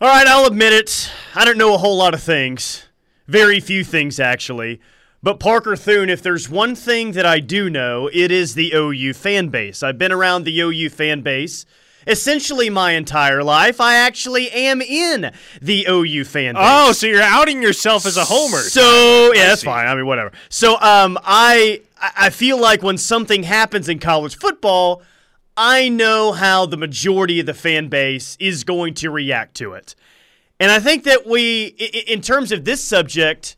All right, I'll admit it. I don't know a whole lot of things. Very few things, actually. But Parker Thune, if there's one thing that I do know, it is the OU fan base. I've been around the OU fan base essentially my entire life. I actually am in the OU fan base. Oh, so you're outing yourself as a homer. So, yeah, that's fine. I mean, whatever. So, I feel like when something happens in college football, I know how the majority of the fan base is going to react to it. And I think that we, in terms of this subject,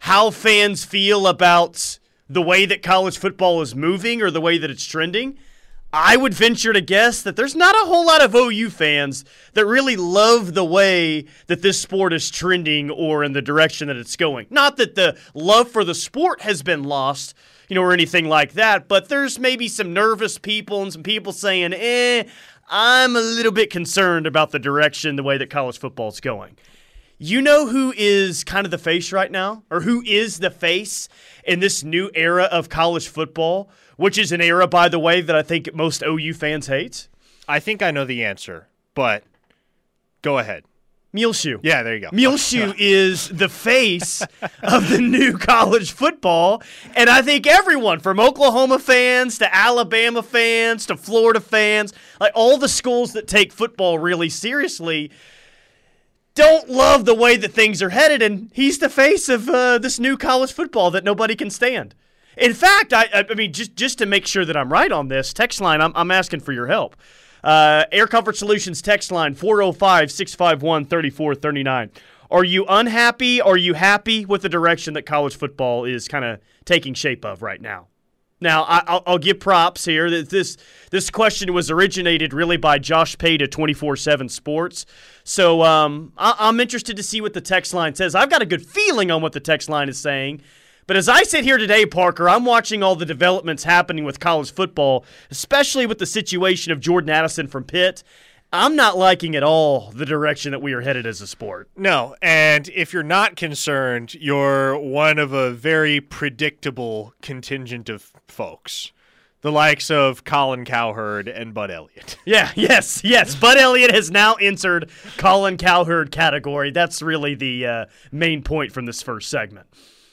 how fans feel about the way that college football is moving or the way that it's trending, I would venture to guess that there's not a whole lot of OU fans that really love the way that this sport is trending or in the direction that it's going. Not that the love for the sport has been lost, you know, or anything like that, but there's maybe some nervous people and some people saying, I'm a little bit concerned about the direction, the way that college football is going. You know who is kind of the face right now, or who is the face in this new era of college football, which is an era, by the way, that I think most OU fans hate? I think I know the answer, but go ahead. Muleshoe. Yeah, there you go. Muleshoe is the face of the new college football, and I think everyone, from Oklahoma fans to Alabama fans to Florida fans, like all the schools that take football really seriously, don't love the way that things are headed, and he's the face of this new college football that nobody can stand. In fact, I mean, just to make sure that I'm right on this, text line, I'm asking for your help. Air Comfort Solutions text line, 405-651-3439. Are you unhappy? Are you happy with the direction that college football is kind of taking shape of right now? Now, I'll give props here. This question was originated really by Josh Payton at 24-7 Sports. So I'm interested to see what the text line says. I've got a good feeling on what the text line is saying. But as I sit here today, Parker, I'm watching all the developments happening with college football, especially with the situation of Jordan Addison from Pitt. I'm not liking at all the direction that we are headed as a sport. No, and if you're not concerned, you're one of a very predictable contingent of folks. The likes of Colin Cowherd and Bud Elliott. Yeah, yes. Bud Elliott has now entered Colin Cowherd category. That's really the main point from this first segment.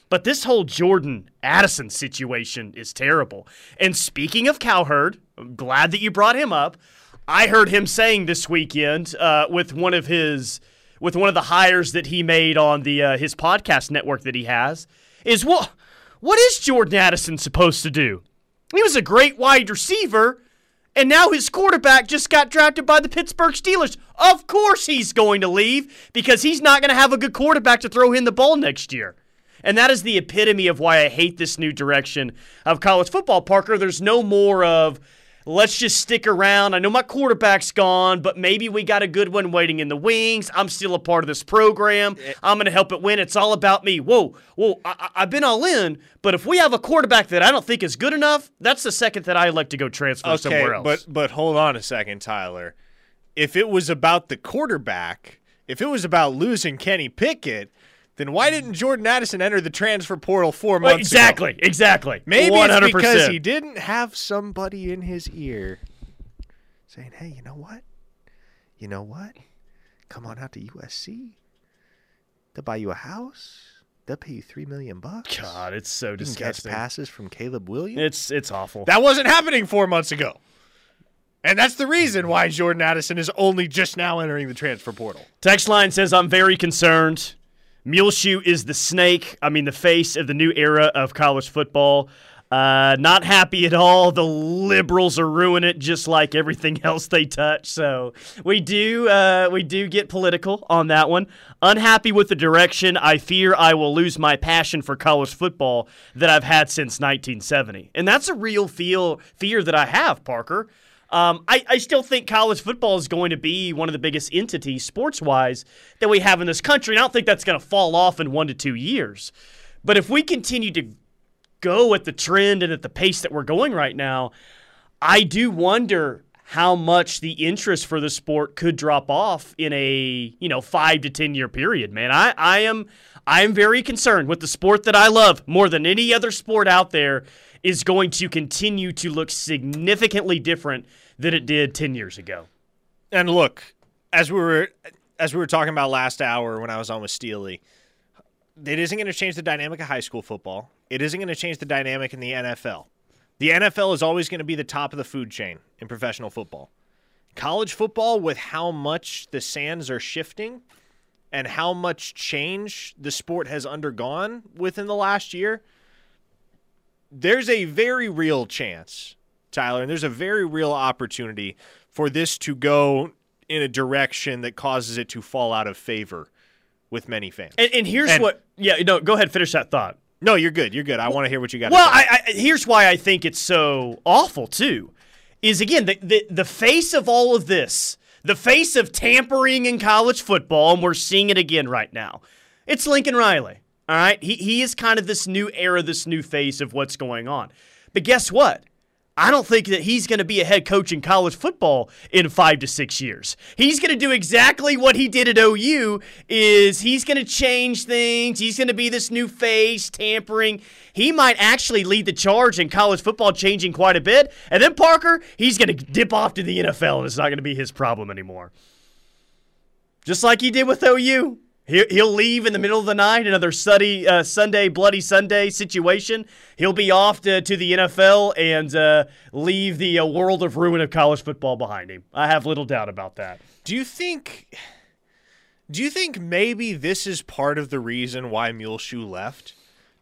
But this whole Jordan Addison situation is terrible. And speaking of Cowherd, I'm glad that you brought him up. I heard him saying this weekend with one of the hires that he made on the his podcast network that he has is what is Jordan Addison supposed to do? He was a great wide receiver, and now his quarterback just got drafted by the Pittsburgh Steelers. Of course he's going to leave because he's not going to have a good quarterback to throw him the ball next year. And that is the epitome of why I hate this new direction of college football, Parker. There's no more of, let's just stick around. I know my quarterback's gone, but maybe we got a good one waiting in the wings. I'm still a part of this program. I'm going to help it win. It's all about me. Whoa, I've been all in, but if we have a quarterback that I don't think is good enough, that's the second that I elect to go transfer somewhere else. But hold on a second, Tyler. If it was about the quarterback, if it was about losing Kenny Pickett, then why didn't Jordan Addison enter the transfer portal 4 months ago? Exactly. Maybe 100%. It's because he didn't have somebody in his ear saying, hey, you know what? Come on out to USC. They'll buy you a house. They'll pay you $3 million. God, it's so disgusting. You can catch passes from Caleb Williams. It's awful. That wasn't happening 4 months ago. And that's the reason why Jordan Addison is only just now entering the transfer portal. Text line says, I'm very concerned. Muleshoe is the snake, the face of the new era of college football. Not happy at all. The liberals are ruining it just like everything else they touch. So we do get political on that one. Unhappy with the direction. I fear I will lose my passion for college football that I've had since 1970. And that's a real fear that I have, Parker. I still think college football is going to be one of the biggest entities, sports-wise, that we have in this country. And I don't think that's going to fall off in 1 to 2 years. But if we continue to go at the trend and at the pace that we're going right now, I do wonder how much the interest for the sport could drop off in a 5 to 10 year period. Man, I am very concerned with the sport that I love more than any other sport out there is going to continue to look significantly different than it did 10 years ago. And look, as we were as we were talking about last hour when I was on with Steely, it isn't going to change the dynamic of high school football. It isn't going to change the dynamic in the NFL. The NFL is always going to be the top of the food chain in professional football. College football, with how much the sands are shifting and how much change the sport has undergone within the last year, there's a very real chance, Tyler, and there's a very real opportunity for this to go in a direction that causes it to fall out of favor with many fans. And here's what – yeah, no, go ahead, finish that thought. No, you're good. You're good. I want to hear what you got to say. Well, here's why I think it's so awful, too, is, again, the face of all of this, the face of tampering in college football, and we're seeing it again right now, it's Lincoln Riley, all right? He is kind of this new era, this new face of what's going on. But guess what? I don't think that he's going to be a head coach in college football in 5 to 6 years. He's going to do exactly what he did at OU, is he's going to change things. He's going to be this new face, tampering. He might actually lead the charge in college football, changing quite a bit. And then Parker, he's going to dip off to the NFL, and it's not going to be his problem anymore. Just like he did with OU. He'll leave in the middle of the night, another Sunday, bloody Sunday situation. He'll be off to the NFL and leave the world of ruin of college football behind him. I have little doubt about that. Do you think maybe this is part of the reason why Muleshoe left?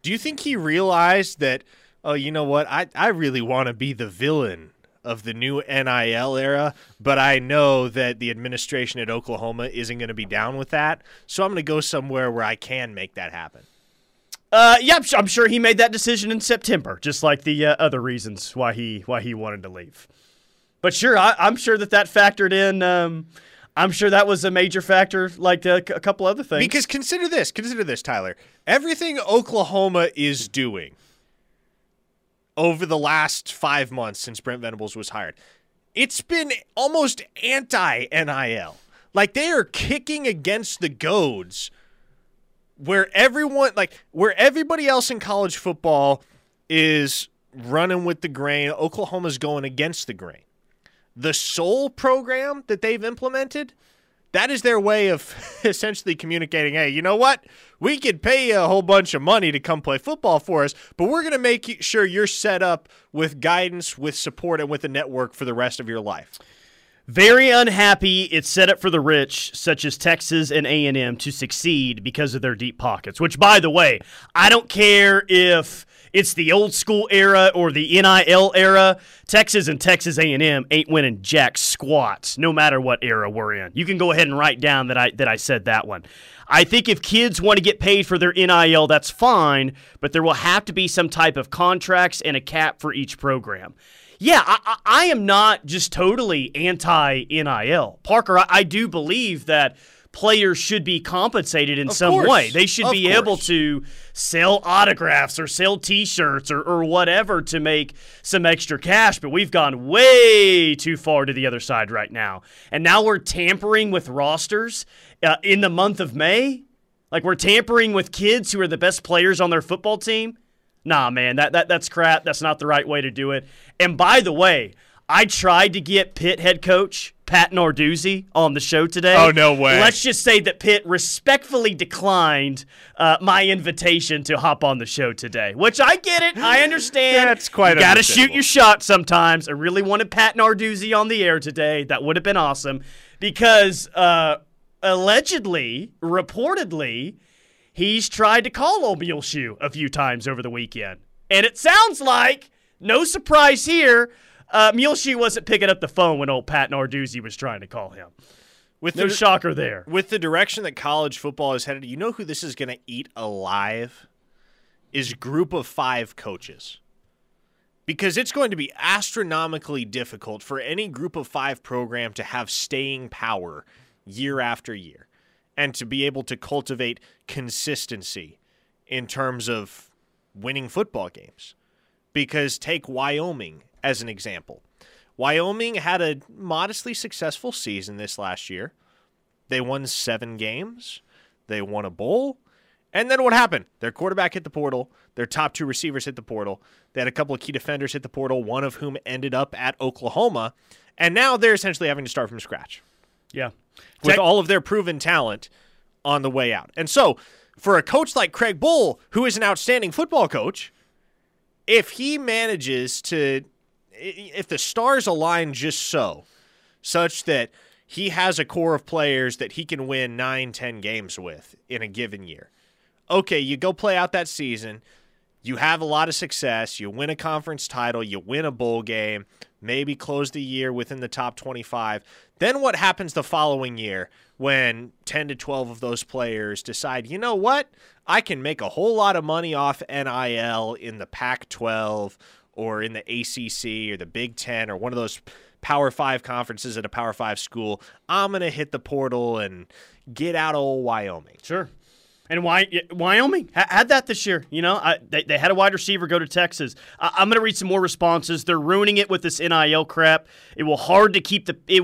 Do you think he realized that, oh, you know what, I really want to be the villain of the new NIL era, but I know that the administration at Oklahoma isn't going to be down with that, so I'm going to go somewhere where I can make that happen. Yeah, I'm sure he made that decision in September, just like the other reasons why he wanted to leave. But sure, I'm sure that factored in. I'm sure that was a major factor, like a couple other things. Because consider this, Tyler. Everything Oklahoma is doing over the last 5 months since Brent Venables was hired, it's been almost anti-NIL. Like, they are kicking against the goads where everybody else in college football is running with the grain. Oklahoma's going against the grain. The SOL program that they've implemented, that is their way of essentially communicating, hey, you know what? We could pay you a whole bunch of money to come play football for us, but we're going to make sure you're set up with guidance, with support, and with a network for the rest of your life. Very unhappy it's set up for the rich, such as Texas and A&M, to succeed because of their deep pockets, which, by the way, I don't care if it's the old school era or the NIL era. Texas and Texas A&M ain't winning jack squats, no matter what era we're in. You can go ahead and write down that I said that one. I think if kids want to get paid for their NIL, that's fine, but there will have to be some type of contracts and a cap for each program. Yeah, I am not just totally anti-NIL. Parker, I do believe that players should be compensated in some way. They should be able to sell autographs or sell T-shirts or whatever to make some extra cash, but we've gone way too far to the other side right now. And now we're tampering with rosters in the month of May? Like, we're tampering with kids who are the best players on their football team? Nah, man, that's crap. That's not the right way to do it. And by the way, I tried to get Pitt head coach Pat Narduzzi on the show today. Oh, no way. Let's just say that Pitt respectfully declined my invitation to hop on the show today, which I get it. I understand. That's quite understandable. You got to shoot your shot sometimes. I really wanted Pat Narduzzi on the air today. That would have been awesome because allegedly, reportedly, he's tried to call old Muleshoe a few times over the weekend. And it sounds like, no surprise here, Muleshoe wasn't picking up the phone when old Pat Narduzzi was trying to call him. No shocker there. With the direction that college football is headed, you know who this is going to eat alive? Is group of five coaches. Because it's going to be astronomically difficult for any group of five program to have staying power year after year and to be able to cultivate consistency in terms of winning football games. Because take Wyoming as an example. Wyoming had a modestly successful season this last year. They won 7 games. They won a bowl. And then what happened? Their quarterback hit the portal. Their top 2 receivers hit the portal. They had a couple of key defenders hit the portal, one of whom ended up at Oklahoma. And now they're essentially having to start from scratch. Yeah. With all of their proven talent on the way out. And so for a coach like Craig Bull, who is an outstanding football coach, if he manages to – if the stars align just so, such that he has a core of players that he can win 9-10 games with in a given year, okay, you go play out that season, you have a lot of success, you win a conference title, you win a bowl game, maybe close the year within the top 25. Then what happens the following year when 10 to 12 of those players decide, you know what, I can make a whole lot of money off NIL in the Pac-12 or in the ACC or the Big Ten or one of those Power 5 conferences at a Power 5 school. I'm going to hit the portal and get out of old Wyoming. Sure. And Wyoming had that this year. You know, they had a wide receiver go to Texas. I'm going to read some more responses. They're ruining it with this NIL crap. It will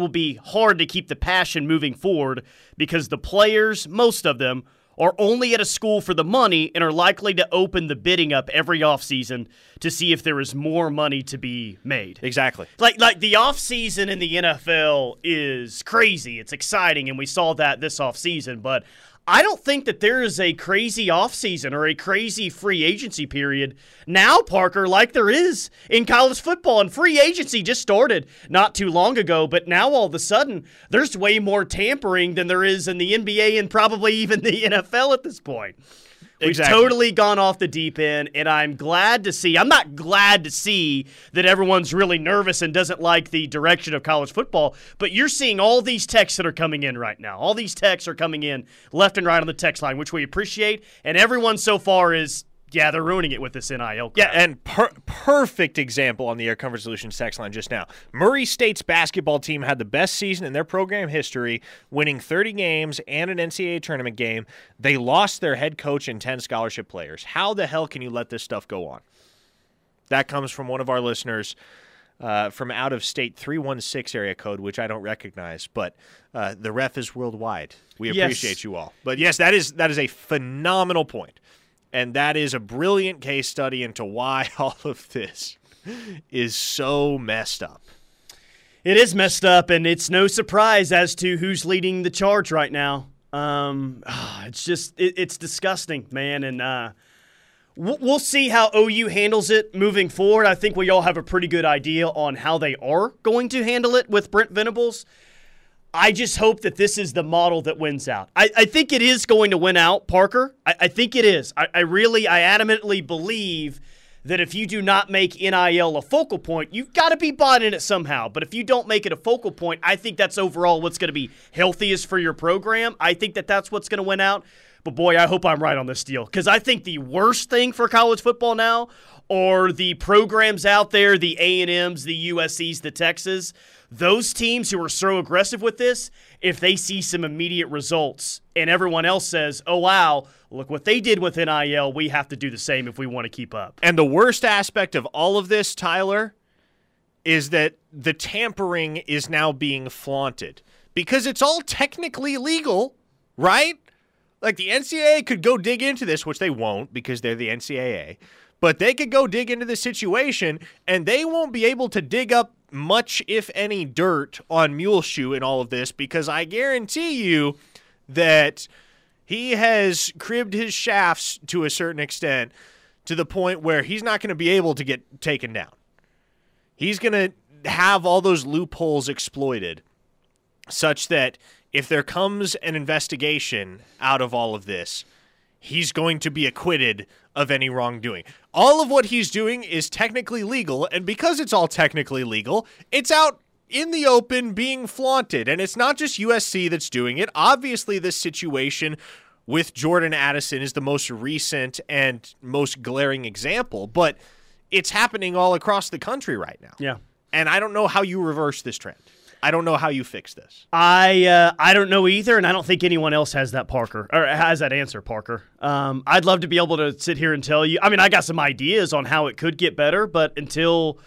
be hard to keep the passion moving forward because the players, most of them, are only at a school for the money and are likely to open the bidding up every offseason to see if there is more money to be made. Exactly. Like the offseason in the NFL is crazy. It's exciting, and we saw that this offseason, but I don't think that there is a crazy offseason or a crazy free agency period now, Parker, like there is in college football. And free agency just started not too long ago, but now all of a sudden there's way more tampering than there is in the NBA and probably even the NFL at this point. Exactly. We've totally gone off the deep end, and I'm not glad to see that everyone's really nervous and doesn't like the direction of college football, but you're seeing all these texts that are coming in right now. All these texts are coming in left and right on the text line, which we appreciate, and everyone so far is, yeah, they're ruining it with this NIL crap. Yeah, and perfect example on the Air Comfort Solutions text line just now. Murray State's basketball team had the best season in their program history, winning 30 games and an NCAA tournament game. They lost their head coach and 10 scholarship players. How the hell can you let this stuff go on? That comes from one of our listeners from out of state 316 area code, which I don't recognize, but the ref is worldwide. We appreciate you all. But yes, that is a phenomenal point. And that is a brilliant case study into why all of this is so messed up. It is messed up, and it's no surprise as to who's leading the charge right now. It's just it's disgusting, man. And we'll see how OU handles it moving forward. I think we all have a pretty good idea on how they are going to handle it with Brent Venables. I just hope that this is the model that wins out. I think it is going to win out, Parker. I think it is. I adamantly believe that if you do not make NIL a focal point, you've got to be bought in it somehow. But if you don't make it a focal point, I think that's overall what's going to be healthiest for your program. I think that that's what's going to win out. But, boy, I hope I'm right on this deal, because I think the worst thing for college football now are the programs out there, the A&Ms, the USCs, the Texas, those teams who are so aggressive with this, if they see some immediate results and everyone else says, oh, wow, look what they did with NIL, we have to do the same if we want to keep up. And the worst aspect of all of this, Tyler, is that the tampering is now being flaunted because it's all technically legal, right? Like the NCAA could go dig into this, which they won't because they're the NCAA, but they could go dig into the situation and they won't be able to dig up much, if any, dirt on Muleshoe in all of this, because I guarantee you that he has cribbed his shafts to a certain extent to the point where he's not going to be able to get taken down. He's going to have all those loopholes exploited such that if there comes an investigation out of all of this, he's going to be acquitted of any wrongdoing. All of what he's doing is technically legal, and because it's all technically legal, it's out in the open being flaunted. And it's not just USC that's doing it. Obviously, this situation with Jordan Addison is the most recent and most glaring example, but it's happening all across the country right now. Yeah. And I don't know how you reverse this trend. I don't know how you fix this. I don't know either, and I don't think anyone else has that, Parker, or has that answer, Parker. I'd love to be able to sit here and tell you. I mean, I got some ideas on how it could get better, but until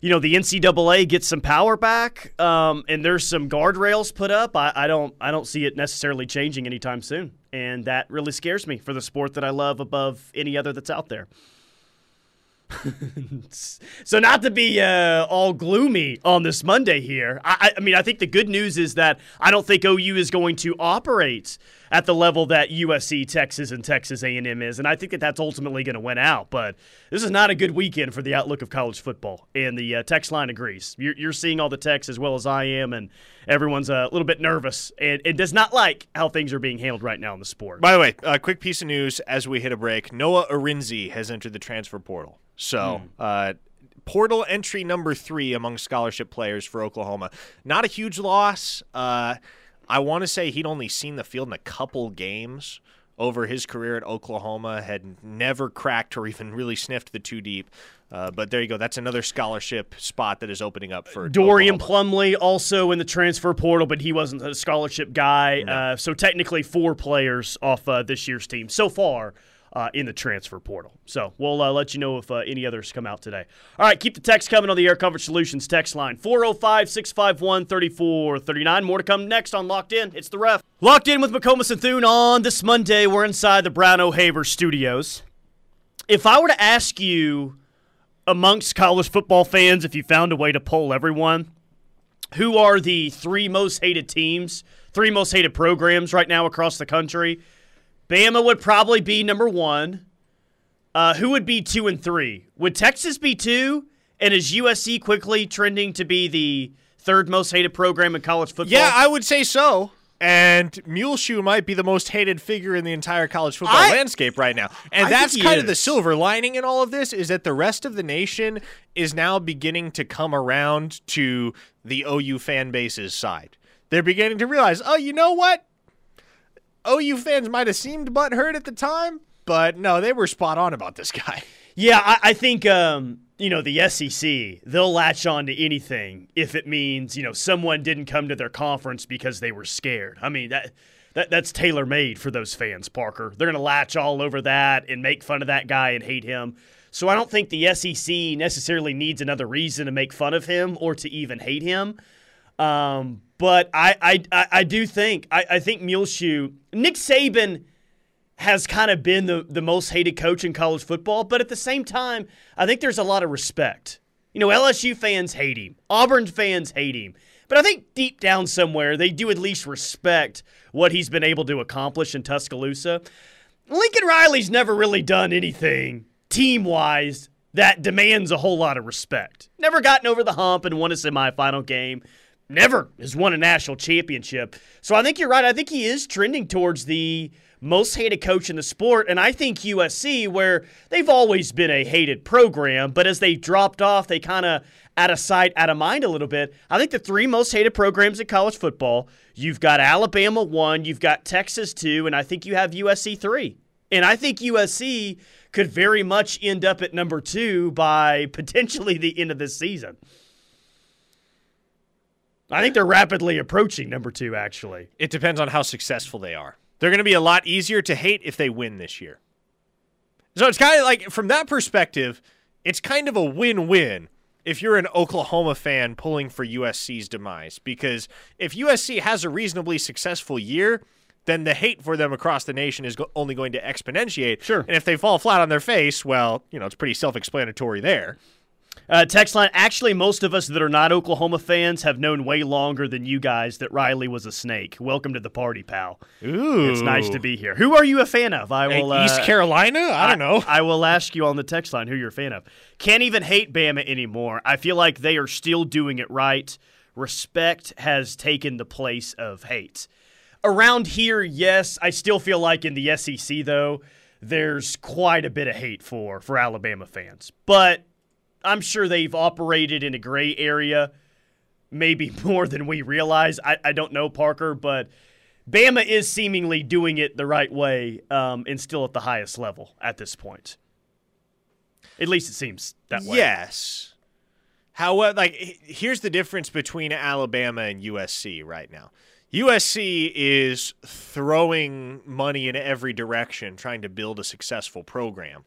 the NCAA gets some power back and there's some guardrails put up, I don't see it necessarily changing anytime soon, and that really scares me for the sport that I love above any other that's out there. So not to be all gloomy on this Monday here, I mean, I think the good news is that I don't think OU is going to operate at the level that USC, Texas, and Texas A&M is, and I think that that's ultimately going to win out. But this is not a good weekend for the outlook of college football, and the text line agrees. You're seeing all the texts as well as I am, and everyone's a little bit nervous and does not like how things are being handled right now in the sport. By the way, a quick piece of news as we hit a break. Noah Arinzi has entered the transfer portal. So portal entry number 3 among scholarship players for Oklahoma. Not a huge loss. I want to say he'd only seen the field in a couple games over his career at Oklahoma, had never cracked or even really sniffed the two deep. But there you go. That's another scholarship spot that is opening up for Dorian Plumlee, also in the transfer portal, but he wasn't a scholarship guy. No. So technically 4 players off this year's team so far. In the transfer portal. So we'll let you know if any others come out today. All right, keep the text coming on the Air Comfort Solutions text line. 405-651-3439. More to come next on Locked In. It's the Ref. Locked In with McComas and Thune on this Monday. We're inside the Brown O'Haver studios. If I were to ask you, amongst college football fans, if you found a way to poll everyone, who are the 3 most hated teams, 3 most hated programs right now across the country, Bama would probably be number 1. Who would be 2 and 3? Would Texas be 2? And is USC quickly trending to be the 3rd most hated program in college football? Yeah, I would say so. And Muleshoe might be the most hated figure in the entire college football landscape right now. And that's kind of the silver lining in all of this, is that the rest of the nation is now beginning to come around to the OU fan base's side. They're beginning to realize, oh, you know what? OU fans might have seemed butthurt at the time, but no, they were spot on about this guy. Yeah, I think, you know, the SEC, they'll latch on to anything if it means, you know, someone didn't come to their conference because they were scared. I mean, that's tailor-made for those fans, Parker. They're going to latch all over that and make fun of that guy and hate him. So I don't think the SEC necessarily needs another reason to make fun of him or to even hate him. But I do think I think Muleshoe, Nick Saban has kind of been the most hated coach in college football, but at the same time, I think there's a lot of respect. You know, LSU fans hate him. Auburn fans hate him. But I think deep down somewhere, they do at least respect what he's been able to accomplish in Tuscaloosa. Lincoln Riley's never really done anything team-wise that demands a whole lot of respect. Never gotten over the hump and won a semifinal game. Never has won a national championship. So I think you're right. I think he is trending towards the most hated coach in the sport. And I think USC, where they've always been a hated program, but as they dropped off, they kind of out of sight, out of mind a little bit. I think the 3 most hated programs in college football, you've got Alabama 1, you've got Texas 2, and I think you have USC 3. And I think USC could very much end up at number 2 by potentially the end of this season. I think they're rapidly approaching number 2, actually. It depends on how successful they are. They're going to be a lot easier to hate if they win this year. So it's kind of like, from that perspective, it's kind of a win-win if you're an Oklahoma fan pulling for USC's demise. Because if USC has a reasonably successful year, then the hate for them across the nation is only going to exponentiate. Sure. And if they fall flat on their face, well, you know, it's pretty self-explanatory there. Text line, actually, most of us that are not Oklahoma fans have known way longer than you guys that Riley was a snake. Welcome to the party, pal. Ooh. It's nice to be here. Who are you a fan of? I will East Carolina? I don't know. I will ask you on the text line who you're a fan of. Can't even hate Bama anymore. I feel like they are still doing it right. Respect has taken the place of hate. Around here, yes. I still feel like in the SEC, though, there's quite a bit of hate for Alabama fans. But I'm sure they've operated in a gray area, maybe more than we realize. I don't know, Parker, but Bama is seemingly doing it the right way and still at the highest level at this point. At least it seems that way. Yes. However, here's the difference between Alabama and USC right now. USC is throwing money in every direction, trying to build a successful program.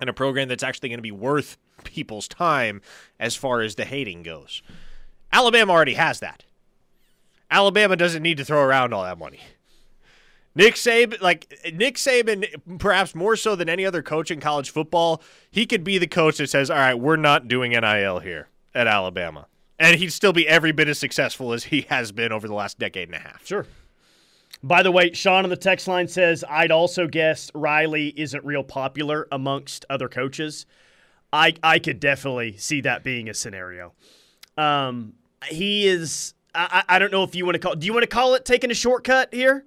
And a program that's actually going to be worth people's time as far as the hating goes. Alabama already has that. Alabama doesn't need to throw around all that money. Nick Saban, perhaps more so than any other coach in college football, he could be the coach that says, all right, we're not doing NIL here at Alabama. And he'd still be every bit as successful as he has been over the last decade and a half. Sure. By the way, Sean on the text line says, I'd also guess Riley isn't real popular amongst other coaches. I could definitely see that being a scenario. He is – I don't know if you want to call – do you want to call it taking a shortcut here?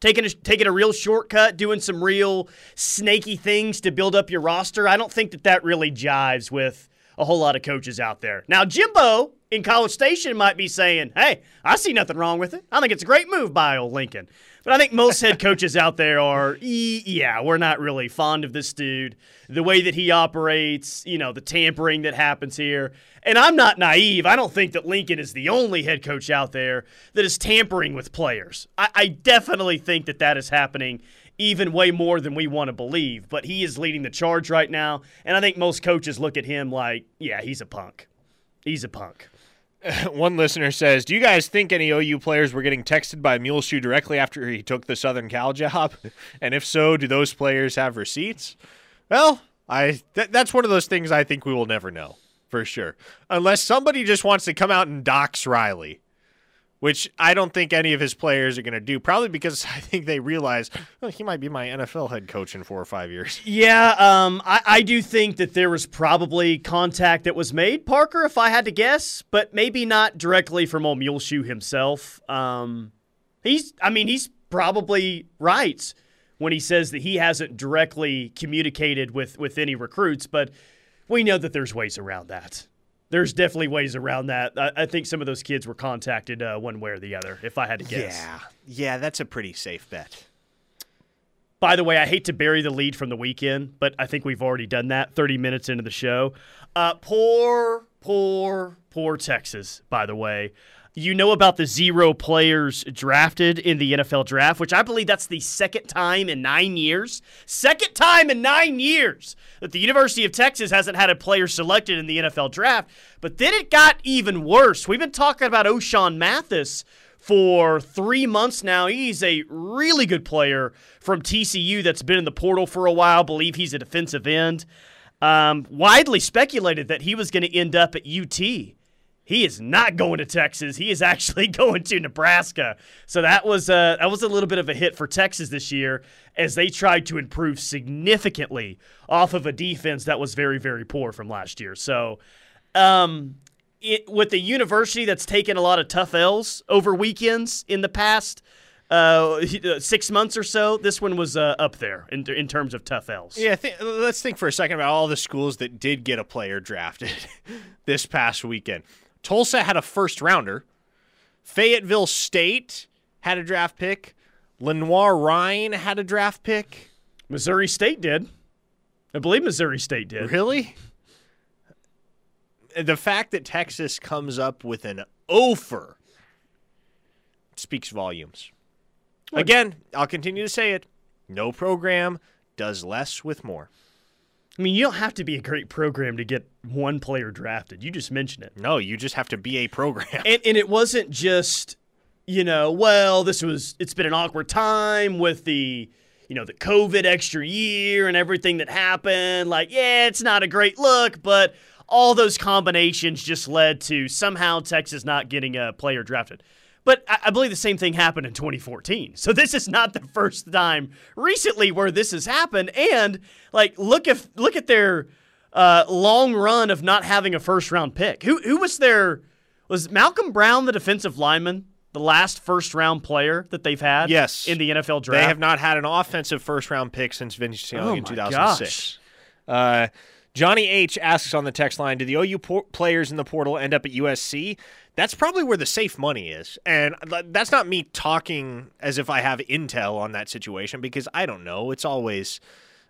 Taking a real shortcut, doing some real snaky things to build up your roster? I don't think that really jives with a whole lot of coaches out there. Now, Jimbo in College Station might be saying, hey, I see nothing wrong with it. I think it's a great move by old Lincoln. But I think most head coaches out there are, yeah, we're not really fond of this dude. The way that he operates, you know, the tampering that happens here. And I'm not naive. I don't think that Lincoln is the only head coach out there that is tampering with players. I definitely think that is happening even way more than we want to believe. But he is leading the charge right now. And I think most coaches look at him like, yeah, he's a punk. He's a punk. One listener says, do you guys think any OU players were getting texted by Muleshoe directly after he took the Southern Cal job? And if so, do those players have receipts? Well, that's one of those things I think we will never know for sure. Unless somebody just wants to come out and dox Riley, which I don't think any of his players are going to do, probably because I think they realize, well, he might be my NFL head coach in 4 or 5 years. Yeah, I do think that there was probably contact that was made, Parker, if I had to guess, but maybe not directly from old Muleshoe himself. He's probably right when he says that he hasn't directly communicated with any recruits, but we know that there's ways around that. There's definitely ways around that. I think some of those kids were contacted one way or the other, if I had to guess. Yeah, that's a pretty safe bet. By the way, I hate to bury the lead from the weekend, but I think we've already done that 30 minutes into the show. Poor Texas, by the way. You know about the 0 players drafted in the NFL draft, which I believe that's the second time in 9 years. Second time in 9 years that the University of Texas hasn't had a player selected in the NFL draft. But then it got even worse. We've been talking about O'Shawn Mathis for 3 months now. He's a really good player from TCU that's been in the portal for a while. Believe he's a defensive end. Widely speculated that he was going to end up at UT. He is not going to Texas. He is actually going to Nebraska. So that was a little bit of a hit for Texas this year as they tried to improve significantly off of a defense that was very, very poor from last year. So with the university that's taken a lot of tough L's over weekends in the past 6 months or so, this one was up there in terms of tough L's. Yeah, let's think for a second about all the schools that did get a player drafted this past weekend. Tulsa had a first-rounder. Fayetteville State had a draft pick. Lenoir Rhine had a draft pick. Missouri State did. I believe Missouri State did. Really? The fact that Texas comes up with an offer speaks volumes. Again, I'll continue to say it. No program does less with more. I mean, you don't have to be a great program to get one player drafted. You just mentioned it. No, you just have to be a program. And it wasn't just, you know, well, it's been an awkward time with the, you know, the COVID extra year and everything that happened. Like, yeah, it's not a great look, but all those combinations just led to somehow Texas not getting a player drafted. But I believe the same thing happened in 2014. So this is not the first time recently where this has happened. And, like, look at their long run of not having a first-round pick. Who was their – was Malcolm Brown the defensive lineman, the last first-round player that they've had in the NFL draft? They have not had an offensive first-round pick since Vince Young in 2006. Gosh. Johnny H. asks on the text line, do the OU players in the portal end up at USC? That's probably where the safe money is. And that's not me talking as if I have intel on that situation because I don't know. It's always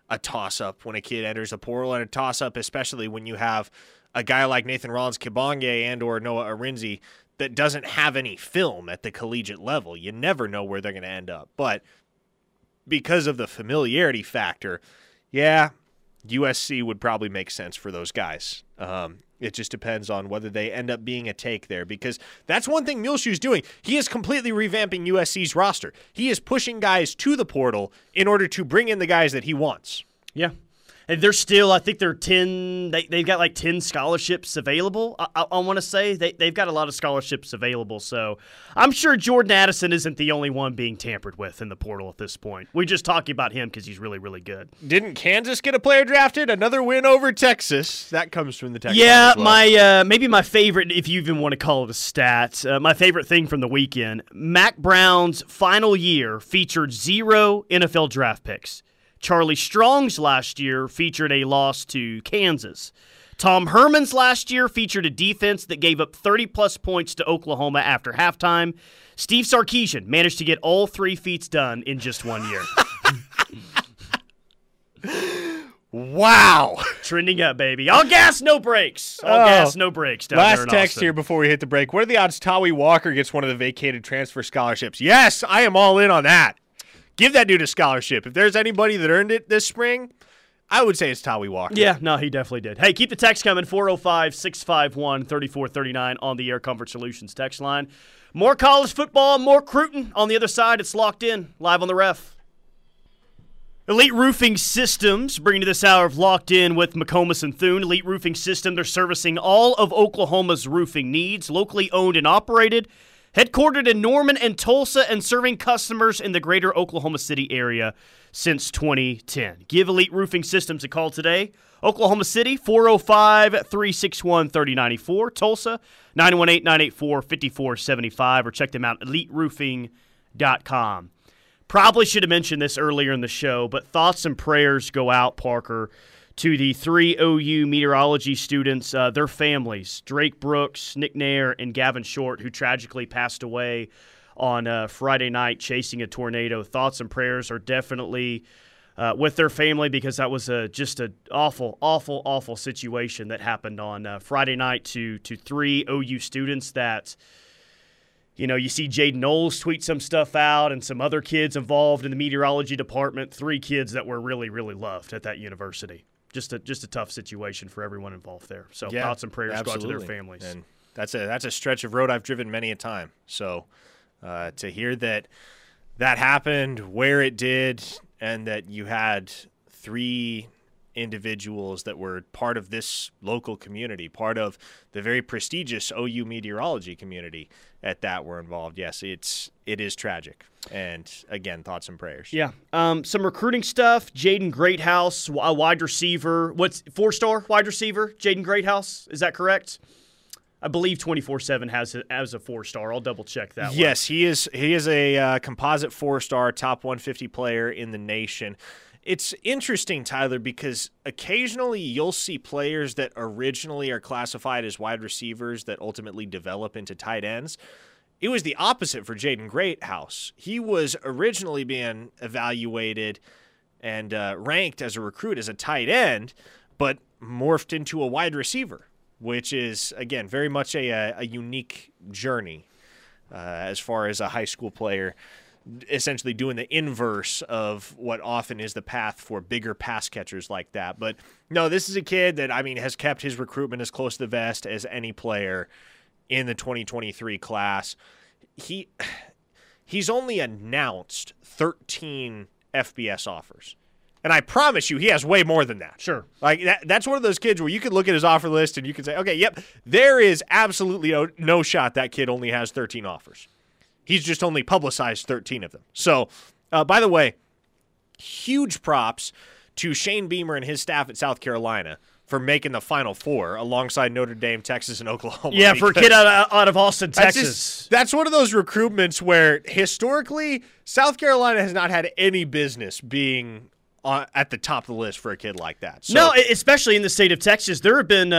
a toss-up when a kid enters the portal and a toss-up, especially when you have a guy like Nathan Rollins-Kibange and or Noah Arinzi that doesn't have any film at the collegiate level. You never know where they're going to end up. But because of the familiarity factor, yeah, USC would probably make sense for those guys. It just depends on whether they end up being a take there, because that's one thing Muleshoe's doing. He is completely revamping USC's roster. He is pushing guys to the portal in order to bring in the guys that he wants. Yeah. And they're still, I think they're 10, they've got like 10 scholarships available. I want to say they've got a lot of scholarships available. So I'm sure Jordan Addison isn't the only one being tampered with in the portal at this point. We're just talking about him because he's really, really good. Didn't Kansas get a player drafted? Another win over Texas. That comes from the Texas. Yeah, well. Maybe my favorite, if you even want to call it a stat, my favorite thing from the weekend, Mack Brown's final year featured 0 NFL draft picks. Charlie Strong's last year featured a loss to Kansas. Tom Herman's last year featured a defense that gave up 30-plus points to Oklahoma after halftime. Steve Sarkisian managed to get all three feats done in just one year. Wow. Trending up, baby. All gas, no brakes. All gas, no brakes down there in Austin. Last text here before we hit the break. What are the odds Tawi Walker gets one of the vacated transfer scholarships? Yes, I am all in on that. Give that dude a scholarship. If there's anybody that earned it this spring, I would say it's Tawi Walker. Yeah, no, he definitely did. Hey, keep the text coming, 405-651-3439 on the Air Comfort Solutions text line. More college football, more Cruton. On the other side, it's Locked In, live on the ref. Elite Roofing Systems, bringing to this hour of Locked In with McComas and Thune. Elite Roofing System, they're servicing all of Oklahoma's roofing needs, locally owned and operated. Headquartered in Norman and Tulsa and serving customers in the greater Oklahoma City area since 2010. Give Elite Roofing Systems a call today. Oklahoma City, 405-361-3094. Tulsa, 918-984-5475. Or check them out, eliteroofing.com. Probably should have mentioned this earlier in the show, but thoughts and prayers go out, Parker, to the three OU meteorology students, their families, Drake Brooks, Nick Nair, and Gavin Short, who tragically passed away on Friday night chasing a tornado. Thoughts and prayers are definitely with their family, because that was just an awful, awful, awful situation that happened on Friday night to three OU students that, you know, you see Jaden Knowles tweet some stuff out and some other kids involved in the meteorology department, three kids that were really, really loved at that university. Just a tough situation for everyone involved there. So yeah, thoughts and prayers go out to their families. And that's a stretch of road I've driven many a time. So to hear that happened, where it did, and that you had three individuals that were part of this local community, part of the very prestigious OU meteorology community at that were involved. Yes, it is tragic. And, again, thoughts and prayers. Yeah. Some recruiting stuff. Jaden Greathouse, a wide receiver. What's four-star wide receiver, Jaden Greathouse? Is that correct? I believe 24-7 has a four-star. I'll double-check that one. Yes, he is a composite four-star, top 150 player in the nation. It's interesting, Tyler, because occasionally you'll see players that originally are classified as wide receivers that ultimately develop into tight ends. It was the opposite for Jaden Greathouse. He was originally being evaluated and ranked as a recruit as a tight end, but morphed into a wide receiver, which is, again, very much a unique journey as far as a high school player essentially doing the inverse of what often is the path for bigger pass catchers like that. But, no, this is a kid that, I mean, has kept his recruitment as close to the vest as any player in the 2023 class. He's only announced 13 FBS offers. And I promise you he has way more than that. Sure. Like that's one of those kids where you could look at his offer list and you could say, okay, yep, there is absolutely no shot that kid only has 13 offers. He's just only publicized 13 of them. So, by the way, huge props to Shane Beamer and his staff at South Carolina for making the Final Four alongside Notre Dame, Texas, and Oklahoma. Yeah, for a kid out of Austin, Texas. That's one of those recruitments where historically South Carolina has not had any business being at the top of the list for a kid like that. So, no, especially in the state of Texas. There have been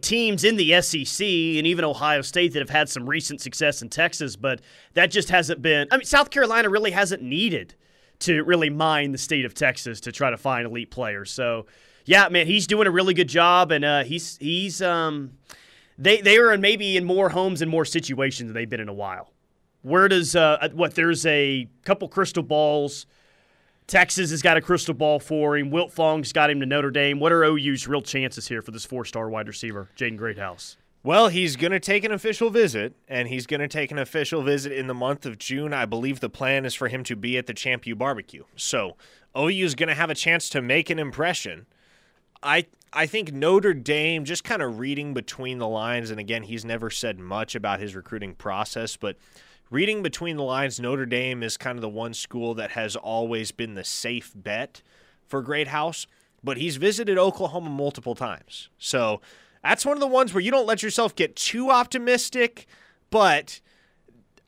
teams in the SEC and even Ohio State that have had some recent success in Texas, but that just hasn't been – I mean, South Carolina really hasn't needed to really mine the state of Texas to try to find elite players. So – yeah, man, he's doing a really good job, and they are maybe in more homes and more situations than they've been in a while. Where does there's a couple crystal balls Texas has got a crystal ball for him. Wilt Fong's got him to Notre Dame. What are OU's real chances here for this four-star wide receiver, Jaden Greathouse? Well, he's going to take an official visit, and he's going to take an official visit in the month of June. I believe the plan is for him to be at the Champ U barbecue. So OU is going to have a chance to make an impression. I think Notre Dame, just kind of reading between the lines, and again, he's never said much about his recruiting process, but reading between the lines, Notre Dame is kind of the one school that has always been the safe bet for Greathouse, but he's visited Oklahoma multiple times. So that's one of the ones where you don't let yourself get too optimistic, but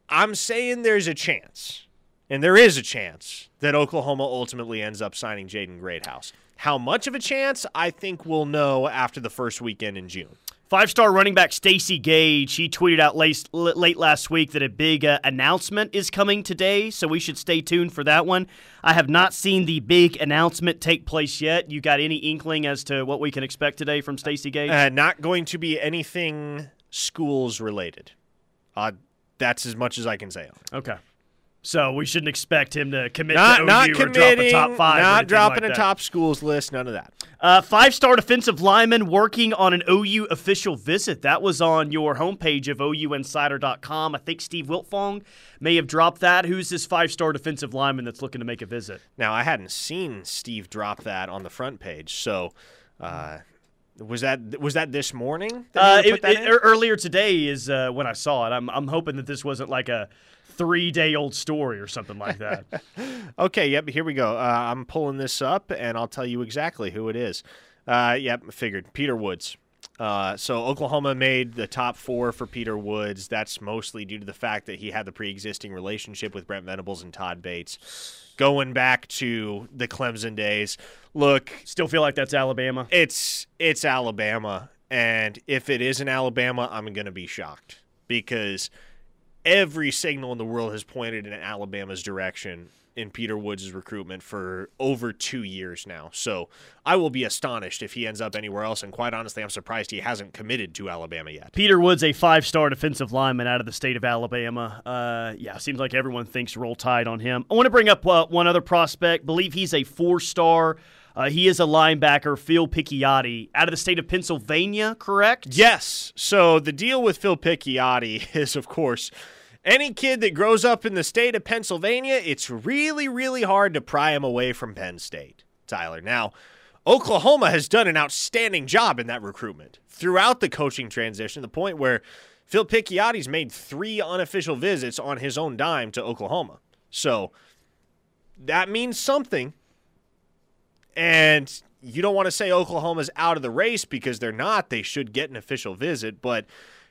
I'm saying there's a chance, and there is a chance that Oklahoma ultimately ends up signing Jaden Greathouse. How much of a chance? I think we'll know after the first weekend in June. Five-star running back Stacy Gage, he tweeted out late last week that a big announcement is coming today, so we should stay tuned for that one. I have not seen the big announcement take place yet. You got any inkling as to what we can expect today from Stacy Gage? Not going to be anything schools-related. That's as much as I can say on it. Okay. So we shouldn't expect him to commit to OU or drop a top five. Not dropping a top schools list, none of that. Five-star defensive lineman working on an OU official visit. That was on your homepage of OUinsider.com. I think Steve Wiltfong may have dropped that. Who's this five-star defensive lineman that's looking to make a visit? Now, I hadn't seen Steve drop that on the front page, so Was that this morning? Earlier today is when I saw it. I'm hoping that this wasn't like a three-day-old story or something like that. Okay, yep, here we go. I'm pulling this up, and I'll tell you exactly who it is. Yep, I figured. Peter Woods. So Oklahoma made the top four for Peter Woods. That's mostly due to the fact that he had the pre-existing relationship with Brent Venables and Todd Bates. Going back to the Clemson days. Look. Still feel like that's Alabama? It's Alabama, and if it isn't Alabama, I'm going to be shocked because – every signal in the world has pointed in Alabama's direction in Peter Woods' recruitment for over 2 years now. So I will be astonished if he ends up anywhere else, and quite honestly, I'm surprised he hasn't committed to Alabama yet. Peter Woods, a five-star defensive lineman out of the state of Alabama. Yeah, seems like everyone thinks Roll Tide on him. I want to bring up one other prospect. Believe he's a four-star. He is a linebacker, Phil Picciotti, out of the state of Pennsylvania, correct? Yes. So the deal with Phil Picciotti is, of course, any kid that grows up in the state of Pennsylvania, it's really, really hard to pry him away from Penn State, Tyler. Now, Oklahoma has done an outstanding job in that recruitment throughout the coaching transition, to the point where Phil Picciotti's made 3 unofficial visits on his own dime to Oklahoma. So that means something. And you don't want to say Oklahoma's out of the race because they're not. They should get an official visit. But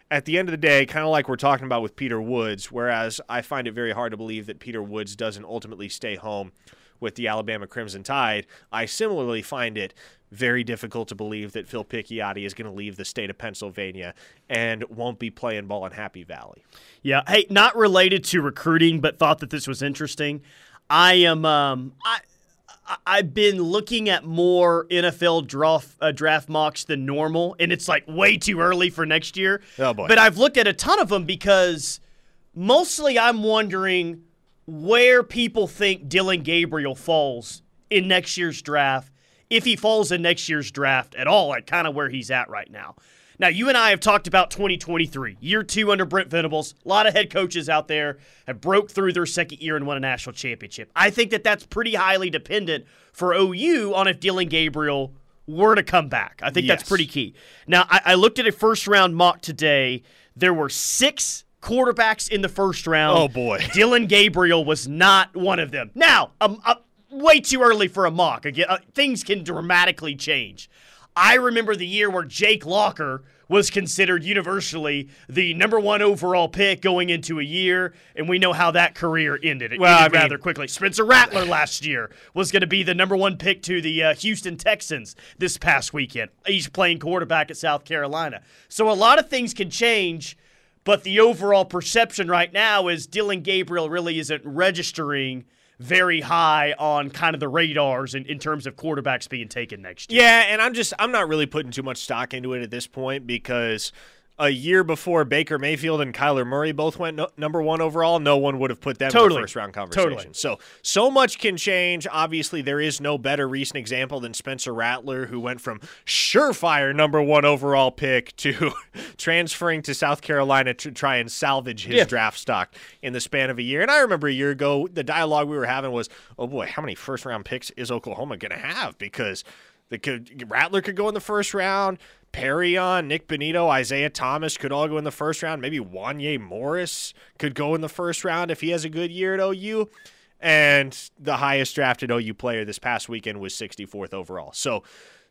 at the end of the day, kind of like we're talking about with Peter Woods, whereas I find it very hard to believe that Peter Woods doesn't ultimately stay home with the Alabama Crimson Tide, I similarly find it very difficult to believe that Phil Picciotti is going to leave the state of Pennsylvania and won't be playing ball in Happy Valley. Yeah, hey, not related to recruiting, but thought that this was interesting. I've been looking at more NFL draft mocks than normal, and it's like way too early for next year. Oh boy. But I've looked at a ton of them because mostly I'm wondering where people think Dylan Gabriel falls in next year's draft, if he falls in next year's draft at all, like kind of where he's at right now. Now, you and I have talked about 2023, year 2 under Brent Venables. A lot of head coaches out there have broke through their second year and won a national championship. I think that that's pretty highly dependent for OU on if Dylan Gabriel were to come back. I think that's pretty key. Now, I looked at a first-round mock today. There were 6 quarterbacks in the first round. Oh, boy. Dylan Gabriel was not one of them. Now, way too early for a mock. Again, things can dramatically change. I remember the year where Jake Locker was considered universally the #1 overall pick going into a year, and we know how that career ended. It ended rather quickly. Spencer Rattler last year was going to be the #1 pick to the Houston Texans this past weekend. He's playing quarterback at South Carolina. So a lot of things can change, but the overall perception right now is Dylan Gabriel really isn't registering very high on kind of the radars in terms of quarterbacks being taken next year. Yeah, and I'm not really putting too much stock into it at this point because a year before Baker Mayfield and Kyler Murray both went number one overall, no one would have put them in the first-round conversation. So much can change. Obviously, there is no better recent example than Spencer Rattler, who went from surefire number one overall pick to transferring to South Carolina to try and salvage his draft stock in the span of a year. And I remember a year ago, the dialogue we were having was, oh, boy, how many first-round picks is Oklahoma going to have? Because Rattler could go in the first round. Perrion, Nick Benito, Isaiah Thomas could all go in the first round. Maybe Wanye Morris could go in the first round if he has a good year at OU. And the highest drafted OU player this past weekend was 64th overall.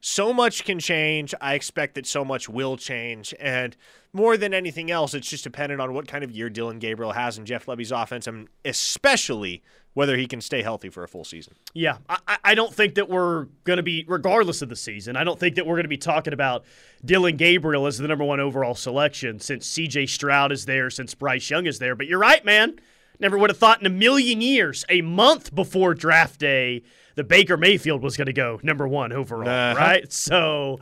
So much can change. I expect that so much will change. And more than anything else, it's just dependent on what kind of year Dylan Gabriel has in Jeff Lebby's offense, and especially whether he can stay healthy for a full season. Yeah, I don't think that we're going to be, regardless of the season, I don't think that we're going to be talking about Dylan Gabriel as the number one overall selection since C.J. Stroud is there, since Bryce Young is there. But you're right, man. Never would have thought in a million years, a month before draft day, the Baker Mayfield was going to go number one overall, right? So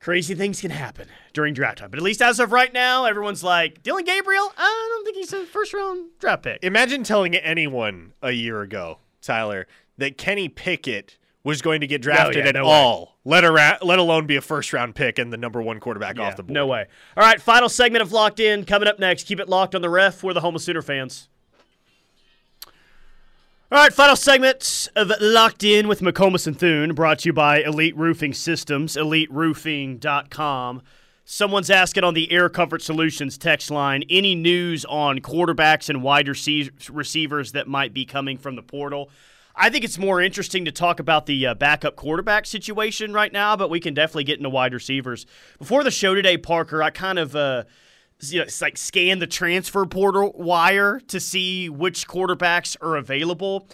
crazy things can happen during draft time. But at least as of right now, everyone's like, Dylan Gabriel, I don't think he's a first-round draft pick. Imagine telling anyone a year ago, Tyler, that Kenny Pickett was going to get drafted let alone be a first-round pick and the number one quarterback off the board. No way. All right, final segment of Locked In coming up next. Keep it locked on the ref. We're the home of Sooner fans. All right, final segment of Locked In with McComas and Thune, brought to you by Elite Roofing Systems, eliteroofing.com. Someone's asking on the Air Comfort Solutions text line, any news on quarterbacks and wide receivers that might be coming from the portal? I think it's more interesting to talk about the backup quarterback situation right now, but we can definitely get into wide receivers. Before the show today, Parker, I kind of it's like scan the transfer portal wire to see which quarterbacks are available.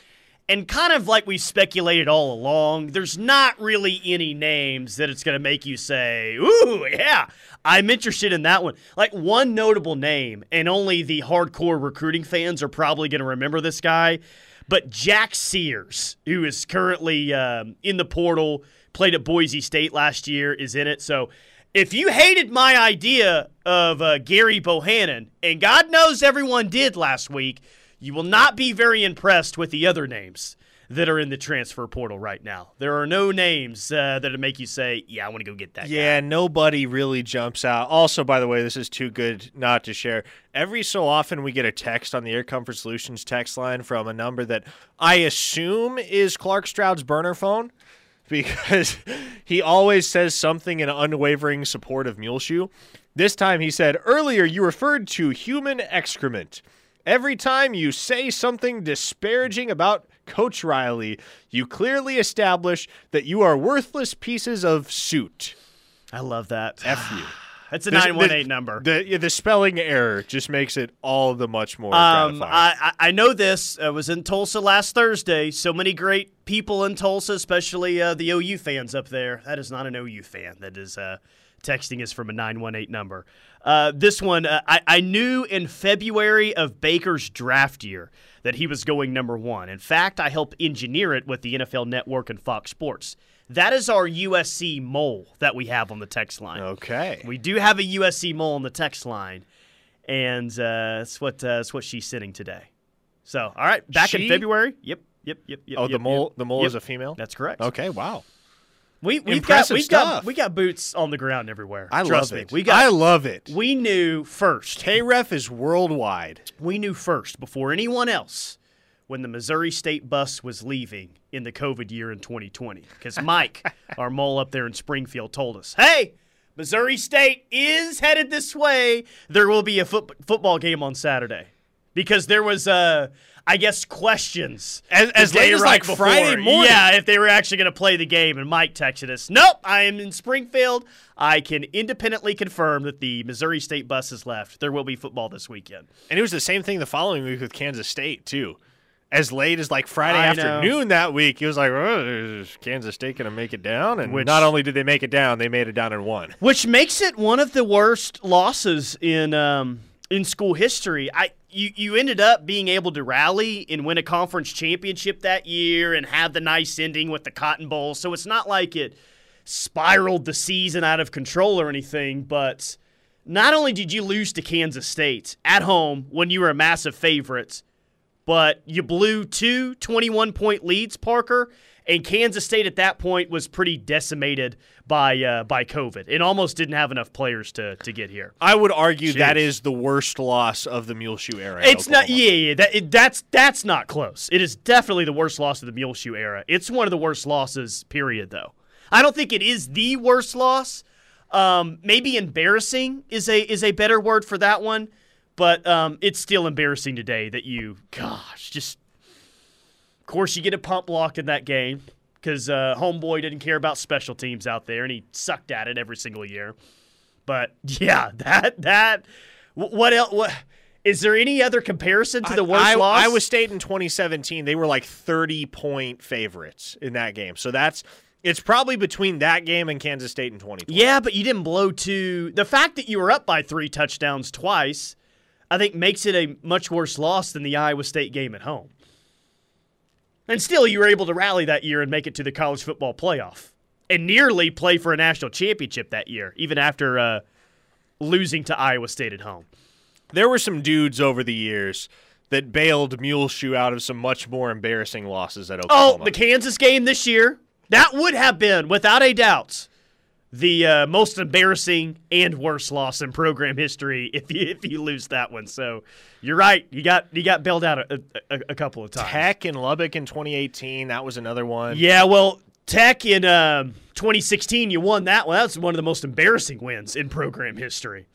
And kind of like we speculated all along, there's not really any names that it's going to make you say, ooh, yeah, I'm interested in that one. Like one notable name, and only the hardcore recruiting fans are probably going to remember this guy, but Jack Sears, who is currently in the portal, played at Boise State last year, is in it. So if you hated my idea of Gary Bohannon, and God knows everyone did last week, you will not be very impressed with the other names that are in the transfer portal right now. There are no names that make you say, yeah, I want to go get that guy. Nobody really jumps out. Also, by the way, this is too good not to share. Every so often we get a text on the Air Comfort Solutions text line from a number that I assume is Clark Stroud's burner phone, because he always says something in unwavering support of Muleshoe. This time he said, earlier you referred to human excrement. Every time you say something disparaging about Coach Riley, you clearly establish that you are worthless pieces of soot. I love that. F you. That's a 918 number. The spelling error just makes it all the much more gratifying. I know this. I was in Tulsa last Thursday. So many great people in Tulsa, especially the OU fans up there. That is not an OU fan. That is texting us from a 918 number. This one, I knew in February of Baker's draft year that he was going number one. In fact, I helped engineer it with the NFL Network and Fox Sports. That is our USC mole that we have on the text line. Okay. We do have a USC mole on the text line, and that's what she's sitting today. So, all right, back in February. Yep. Oh, the mole is a female? That's correct. Okay, wow. We've got boots on the ground everywhere. Trust me. I love it. We knew first. KREF is worldwide. We knew first before anyone else when the Missouri State bus was leaving in the COVID year in 2020. Because Mike, our mole up there in Springfield, told us, hey, Missouri State is headed this way. There will be a football game on Saturday. Because there was, questions. As late as like Friday morning. Yeah, if they were actually going to play the game. And Mike texted us, nope, I am in Springfield. I can independently confirm that the Missouri State bus has left. There will be football this weekend. And it was the same thing the following week with Kansas State, too. As late as like Friday afternoon that week, he was like, oh, Kansas State going to make it down? And not only did they make it down, they made it down and won. Which makes it one of the worst losses in school history. You ended up being able to rally and win a conference championship that year and have the nice ending with the Cotton Bowl. So it's not like it spiraled the season out of control or anything, but not only did you lose to Kansas State at home when you were a massive favorite, but you blew two 21-point leads, Parker, and Kansas State at that point was pretty decimated by COVID. It almost didn't have enough players to get here. I would argue that is the worst loss of the Muleshoe era. It's not, that's not close. It is definitely the worst loss of the Muleshoe era. It's one of the worst losses, period, though. I don't think it is the worst loss. Maybe embarrassing is a better word for that one, but it's still embarrassing today that you, of course, you get a punt block in that game because homeboy didn't care about special teams out there, and he sucked at it every single year. But yeah, that what else? What, is there any other comparison to the worst loss? Iowa State in 2017, they were like 30-point favorites in that game, so that's. It's probably between that game and Kansas State in 2020. Yeah, but you didn't blow two. The fact that you were up by 3 touchdowns twice, I think, makes it a much worse loss than the Iowa State game at home. And still, you were able to rally that year and make it to the college football playoff and nearly play for a national championship that year, even after losing to Iowa State at home. There were some dudes over the years that bailed Muleshoe out of some much more embarrassing losses at Oklahoma. Oh, the Kansas game this year. That would have been, without a doubt, the most embarrassing and worst loss in program history if you lose that one. So you're right. You got bailed out a couple of times. Tech in Lubbock in 2018, that was another one. Yeah, well, Tech in 2016, you won that one. That was one of the most embarrassing wins in program history.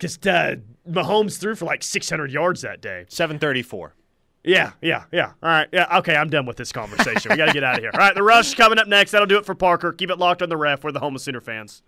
Just Mahomes threw for like 600 yards that day. 734. Yeah. All right. Yeah, okay, I'm done with this conversation. We got to get out of here. All right, The Rush coming up next. That'll do it for Parker. Keep it locked on The Ref. We're the home of Sooner fans.